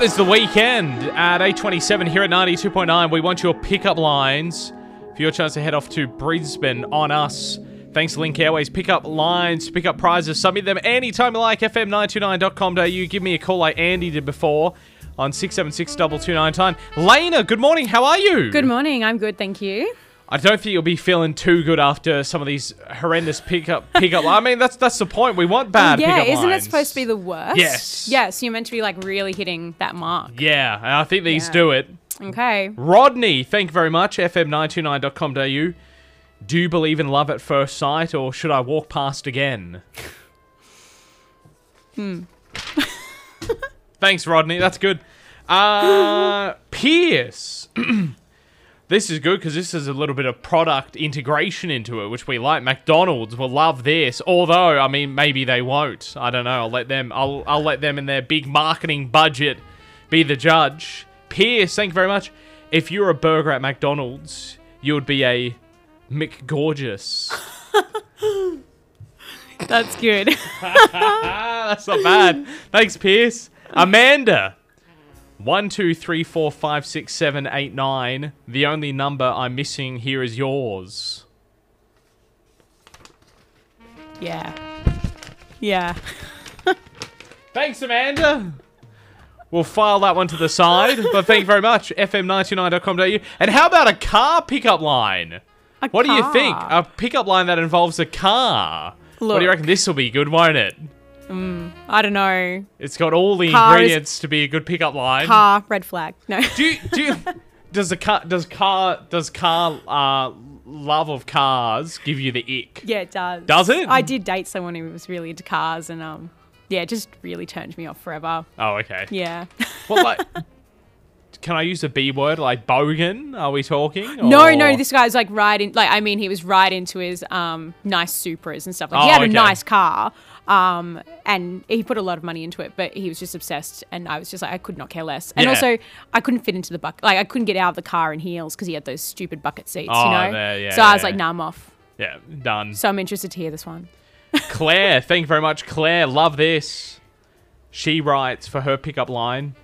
That is the weekend at 8:27 here at 92.9. We want your pickup lines for your chance to head off to Brisbane on us. Thanks to Link Airways. Pick up lines, pick up prizes. Submit them anytime you like. FM929.com.au. Give me a call like Andy did before on 676-229. Lena, good morning. How are you? Good morning. I'm good, thank you. I don't think you'll be feeling too good after some of these horrendous pickup. I mean, that's the point. We want bad pickup lines. Yeah, isn't it supposed to be the worst? Yes. Yeah, so you're meant to be like really hitting that mark. Yeah, and I think these do it. Okay. Rodney, thank you very much. FM929.com.au. Do you believe in love at first sight, or should I walk past again? Thanks, Rodney. That's good. Pierce. This is good because this is a little bit of product integration into it, which we like. McDonald's will love this, although I mean maybe they won't. I don't know. I'll let them in their big marketing budget be the judge. Pierce, thank you very much. If you're a burger at McDonald's, you would be a McGorgeous. That's good. That's not bad. Thanks, Pierce. Amanda. 1 2 3 4 5 6 7 8 9. The only number I'm missing here is yours. Yeah. Thanks, Amanda. We'll file that one to the side. But thank you very much. FM929.com.au. And how about a car pickup line? What do you think? A pickup line that involves a car. Look, what do you reckon? This will be good, won't it? I don't know. It's got all the ingredients to be a good pickup line. Car, red flag. No. Does love of cars give you the ick? Yeah, it does. Does it? I did date someone who was really into cars, and it just really turned me off forever. Oh, okay. Yeah. Well, like, can I use the B word? Like bogan? Are we talking? Or? No. This guy's like right in. Like, I mean, he was right into his nice Supras and stuff. Like, he had a nice car. And he put a lot of money into it, but he was just obsessed, and I was just like, I could not care less. And also, I couldn't fit into the bucket. Like, I couldn't get out of the car in heels because he had those stupid bucket seats, you know? I was like, nah, I'm off. Yeah, done. So I'm interested to hear this one. Claire, thank you very much. Claire, love this. She writes for her pickup line,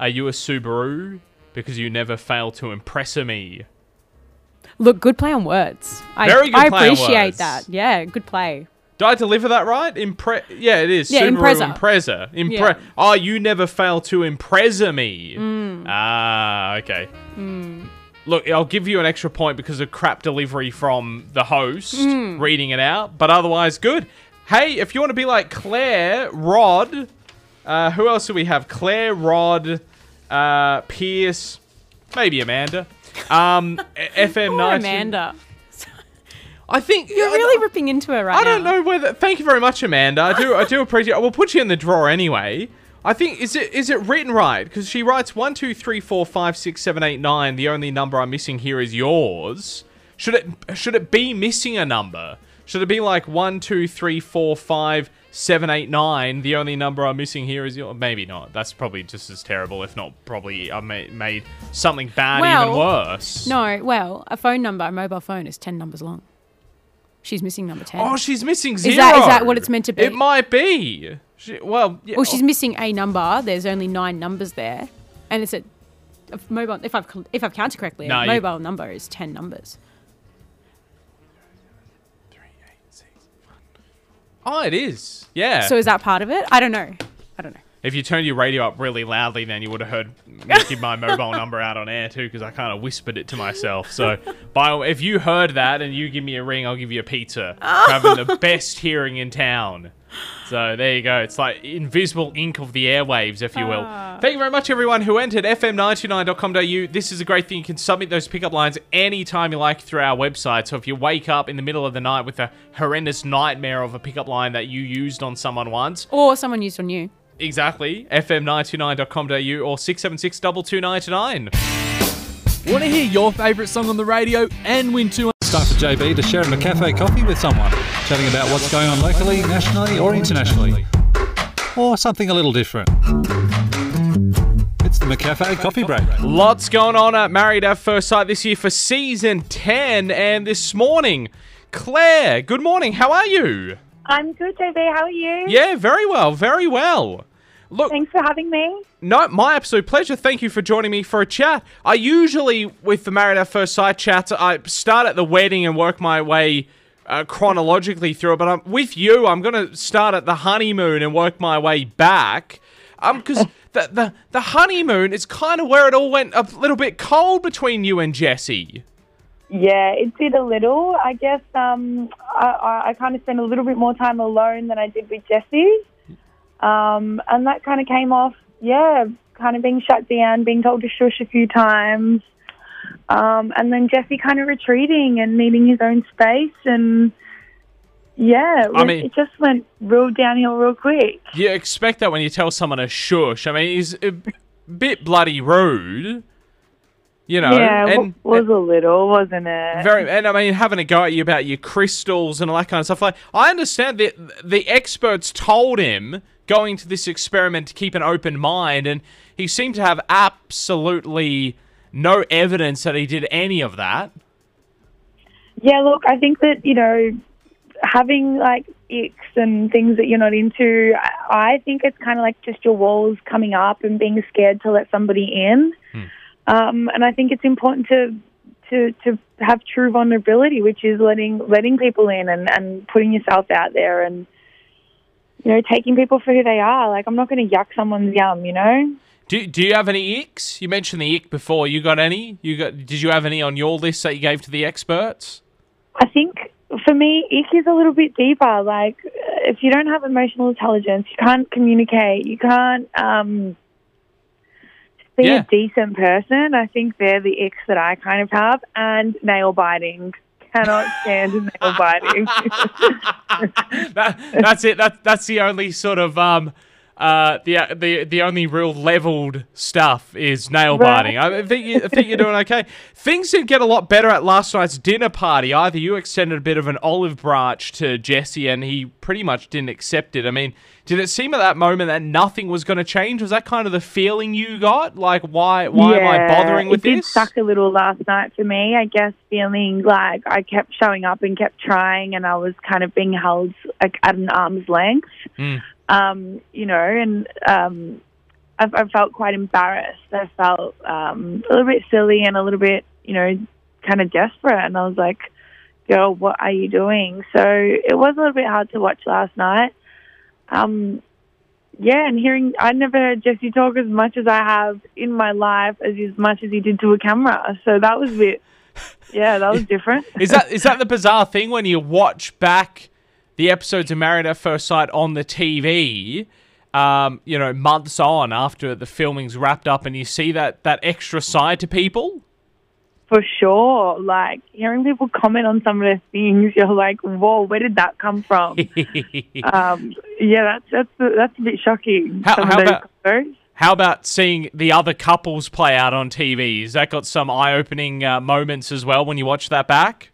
are you a Subaru? Because you never fail to impress me. Look, good play on words. I appreciate that. Yeah, good play. Did I deliver that right? It is. Yeah, Subaru Impreza. Oh, you never fail to Impreza me. Okay. Look, I'll give you an extra point because of crap delivery from the host reading it out, but otherwise good. Hey, if you want to be like Claire, Rod, who else do we have? Claire, Rod, Pierce, maybe Amanda. FM 90. Amanda. I think you're really ripping into her right now. I don't know whether. Thank you very much, Amanda. I do appreciate. We'll put you in the drawer anyway. I think is it written right? Because she writes 1 2 3 4 5 6 7 8 9. The only number I'm missing here is yours. Should it be missing a number? Should it be like 1 2 3 4 5 7 8 9? The only number I'm missing here is yours. Maybe not. That's probably just as terrible. If not, probably I made something bad even worse. No. Well, a phone number, a mobile phone, is 10 numbers long. She's missing number 10. Oh, she's missing 0. Is that what it's meant to be? It might be. Well, she's missing a number. There's only 9 numbers there, and it's a mobile. If I've counted correctly, a mobile number is 10 numbers. 3, 8, 6, 1. Oh, it is. Yeah. So is that part of it? I don't know. If you turned your radio up really loudly, then you would have heard me give my mobile number out on air too, because I kind of whispered it to myself. So, if you heard that and you give me a ring, I'll give you a pizza. Having the best hearing in town. So there you go. It's like invisible ink of the airwaves, if you will. Thank you very much, everyone who entered FM929.com.au. This is a great thing. You can submit those pickup lines anytime you like through our website. So if you wake up in the middle of the night with a horrendous nightmare of a pickup line that you used on someone once, or someone used on you. Exactly. FM929.com.au or 676-229. Want to hear your favourite song on the radio and win 200? It's time for JB to share him a cafe coffee with someone, chatting about what's going on locally, nationally or internationally, or something a little different. It's the McCafe Coffee Break. Lots going on at Married at First Sight this year for Season 10. And this morning, Claire, good morning. How are you? I'm good, JB. How are you? Yeah, very well. Look, thanks for having me. No, my absolute pleasure. Thank you for joining me for a chat. I usually, with the Married at First Sight chats, I start at the wedding and work my way chronologically through it. But with you, I'm going to start at the honeymoon and work my way back. Because the honeymoon is kind of where it all went a little bit cold between you and Jesse. Yeah, it did a little. I guess I kind of spent a little bit more time alone than I did with Jesse. And that kind of came off, yeah, kind of being shut down, being told to shush a few times. And then Jesse kind of retreating and needing his own space. And, yeah, it just went real downhill real quick. You expect that when you tell someone to shush. I mean, he's a bit bloody rude, you know. Yeah, and, was a little, wasn't it? Very. And, I mean, having a go at you about your crystals and all that kind of stuff. Like, I understand that the experts told him going to this experiment to keep an open mind, and he seemed to have absolutely no evidence that he did any of that. Yeah, look, I think that, you know, having like icks and things that you're not into, I think it's kind of like just your walls coming up and being scared to let somebody in. And I think it's important to have true vulnerability, which is letting people in and putting yourself out there and, you know, taking people for who they are. Like, I'm not going to yuck someone's yum, you know? Do you have any icks? You mentioned the ick before. You got any? Did you have any on your list that you gave to the experts? I think, for me, ick is a little bit deeper. Like, if you don't have emotional intelligence, you can't communicate, you can't be a decent person. I think they're the icks that I kind of have. And nail biting. Cannot stand nail biting. That's it. That's the only sort of the only real leveled stuff is nail biting. I think you're doing okay. Things didn't get a lot better at last night's dinner party either. You extended a bit of an olive branch to Jesse, and he pretty much didn't accept it. I mean, did it seem at that moment that nothing was going to change? Was that kind of the feeling you got? Like, why am I bothering with this? It did suck a little last night for me, I guess, feeling like I kept showing up and kept trying, and I was kind of being held at an arm's length. You know, and I felt quite embarrassed. I felt a little bit silly and a little bit, you know, kind of desperate. And I was like, girl, what are you doing? So it was a little bit hard to watch last night. Yeah, and I never heard Jesse talk as much as I have in my life as much as he did to a camera. So that was a bit, yeah, that was different. Is that the bizarre thing when you watch back the episodes of Married at First Sight on the TV, you know, months on after the filming's wrapped up, and you see that extra side to people? For sure. Like, hearing people comment on some of their things, you're like, whoa, where did that come from? Yeah, that's a bit shocking. How about seeing the other couples play out on TV? Has that got some eye-opening moments as well when you watch that back?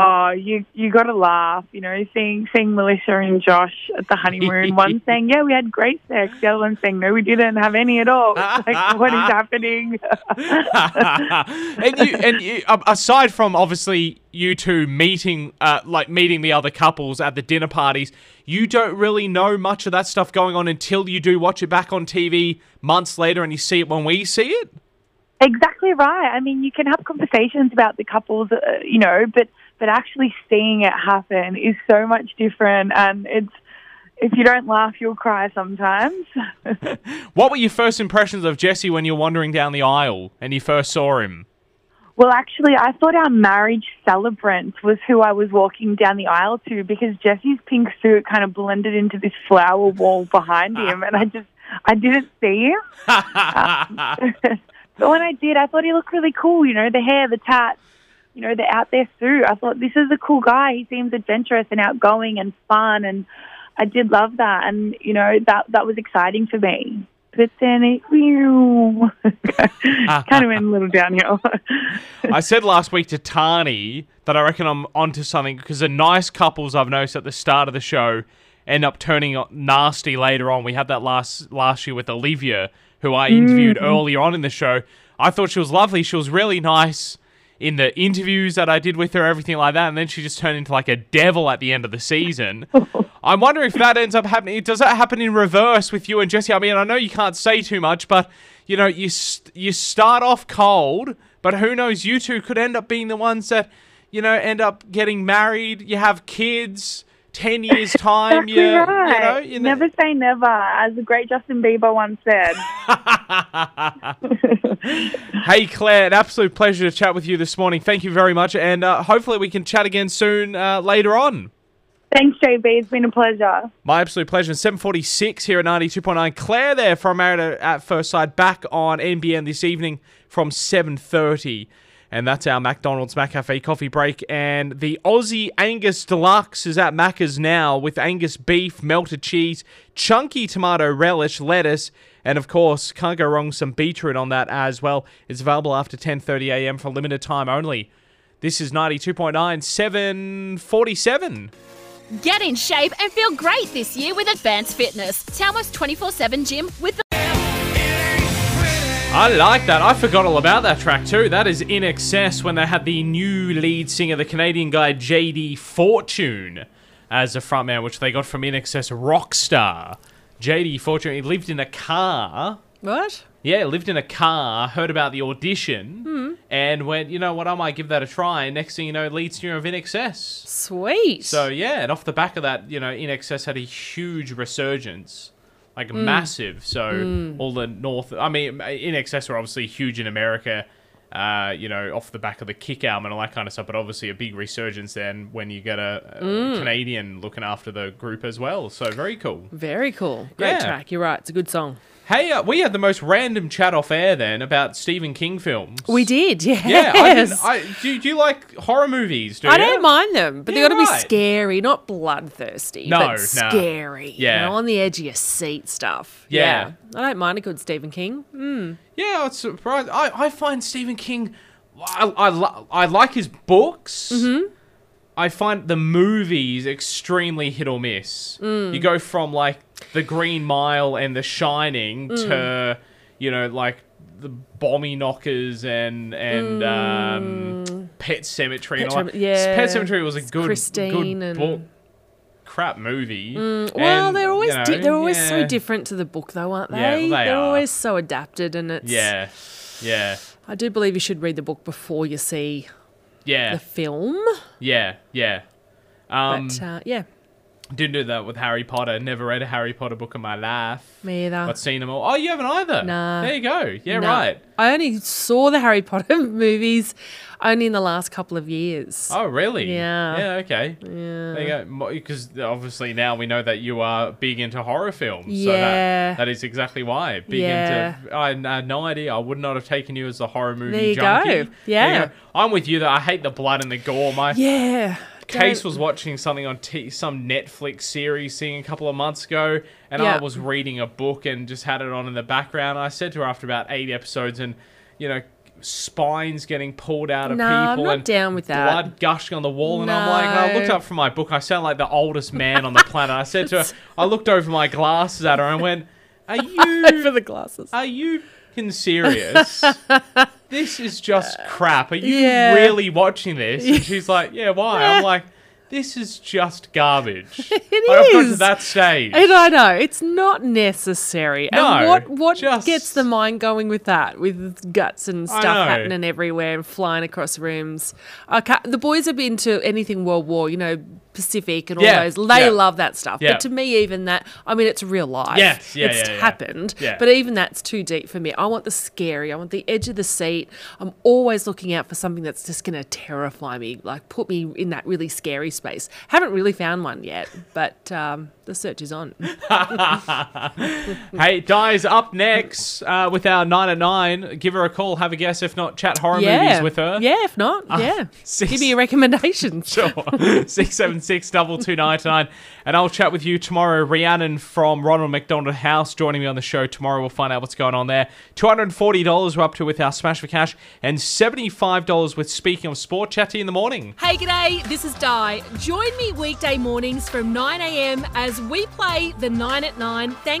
Oh, you got to laugh, you know, seeing Melissa and Josh at the honeymoon, one saying, yeah, we had great sex, the other one saying, no, we didn't have any at all. It's like, what is happening? and you, aside from, obviously, you two meeting the other couples at the dinner parties, you don't really know much of that stuff going on until you do watch it back on TV months later and you see it when we see it? Exactly right. I mean, you can have conversations about the couples, you know, but actually seeing it happen is so much different, and it's, if you don't laugh, you'll cry sometimes. What were your first impressions of Jesse when you were wandering down the aisle and you first saw him? Well, actually, I thought our marriage celebrant was who I was walking down the aisle to, because Jesse's pink suit kind of blended into this flower wall behind him, and I didn't see him. But when I did, I thought he looked really cool, you know, the hair, the tat. You know, the out there suit. I thought, this is a cool guy. He seems adventurous and outgoing and fun, and I did love that. And, you know, that was exciting for me. But then it kind of went a little downhill. I said last week to Tani that I reckon I'm onto something, because the nice couples I've noticed at the start of the show end up turning nasty later on. We had that last year with Olivia, who I interviewed earlier on in the show. I thought she was lovely. She was really nice in the interviews that I did with her, everything like that, and then she just turned into like a devil at the end of the season. I'm wondering if that ends up happening. Does that happen in reverse with you and Jesse? I mean, I know you can't say too much, but you know, you start off cold, but who knows? You two could end up being the ones that, you know, end up getting married. You have kids. 10 years time, exactly yeah. Right. You know, never say never, as the great Justin Bieber once said. Hey Claire, an absolute pleasure to chat with you this morning. Thank you very much, and hopefully we can chat again soon later on. Thanks, JB. It's been a pleasure. My absolute pleasure. 7:46 here at 92.9. Claire there from Married at First Sight, back on NBN this evening from 7:30. And that's our McDonald's McCafe coffee break. And the Aussie Angus Deluxe is at Macca's now with Angus beef, melted cheese, chunky tomato relish, lettuce, and of course, can't go wrong, some beetroot on that as well. It's available after 10:30 a.m. for limited time only. This is 92.9, 7:47. Get in shape and feel great this year with Advanced Fitness, Towers 24/7 gym with the... I like that. I forgot all about that track too. That is INXS when they had the new lead singer, the Canadian guy J.D. Fortune, as a frontman, which they got from INXS Rockstar. J.D. Fortune, he lived in a car. What? Yeah, lived in a car, heard about the audition, and went, you know what, I might give that a try. And next thing you know, lead singer of INXS. Sweet. So yeah, and off the back of that, you know, INXS had a huge resurgence. Like massive, so all the North... I mean, INXS were obviously huge in America, you know, off the back of the Kick album and all that kind of stuff, but obviously a big resurgence then when you get a Canadian looking after the group as well. So very cool. Very cool. Great track. You're right. It's a good song. Hey, we had the most random chat off air then about Stephen King films. We did, yes. Yeah. Do you like horror movies, do you? I don't mind them, but they've got to be scary, not bloodthirsty, but scary. Yeah. You know, on the edge of your seat stuff. Yeah. I don't mind a good Stephen King. Yeah, it's surprising. I find Stephen King, I like his books. I find the movies extremely hit or miss. You go from like The Green Mile and The Shining to, you know, like the Tommyknockers and Pet Sematary. Pet Sematary was a good Christine good book. Crap movie. Well, they're always they're always so different to the book, though, aren't they? Yeah, well, they're always so adapted, and it's I do believe you should read the book before you see the film. But didn't do that with Harry Potter. Never read a Harry Potter book in my life. Me either. I've seen them all. Oh, you haven't either? Nah. There you go. Yeah, right. I only saw the Harry Potter movies only in the last couple of years. Oh, really? Yeah. Yeah, okay. Yeah. There you go. Because obviously now we know that you are big into horror films. Yeah. So that is exactly why. Big into... I had no idea. I would not have taken you as a horror movie junkie. There you go. Yeah. I'm with you, though. I hate the blood and the gore. Case was watching something on some Netflix series thing a couple of months ago, and I was reading a book and just had it on in the background. I said to her after about 8 episodes, and you know, spines getting pulled out of people, I'm not and down with that. Blood gushing on the wall, and I'm like, I looked up from my book. I sound like the oldest man on the planet. I said to her, I looked over my glasses at her and went, "Are you for the glasses? Are you serious? This is just crap. Are you really watching this?" And she's like, "Yeah, why?" I'm like, "This is just garbage." It is. I've got to that stage. And I know. It's not necessary. No, and what gets the mind going with that? With guts and stuff happening everywhere and flying across rooms. The boys have been to anything World War, you know, Pacific and all those. They love that stuff. But to me, even that, I mean, it's real life. Yes. Yeah, it's happened. Yeah. But even that's too deep for me. I want the scary. I want the edge of the seat. I'm always looking out for something that's just going to terrify me, like put me in that really scary space. Haven't really found one yet, but the search is on. Hey, Di's up next with our 9 at 9. Give her a call, have a guess. If not, chat horror movies with her. Yeah, if not, give me a recommendation. Sure. 676-229, and I'll chat with you tomorrow. Rhiannon from Ronald McDonald House joining me on the show tomorrow. We'll find out what's going on there. $240 we're up to with our Smash for Cash, and $75 with Speaking of Sport. Chat to you in the morning. Hey, g'day. This is Di. Join me weekday mornings from 9 a.m. as we play the 9 at 9. Thanks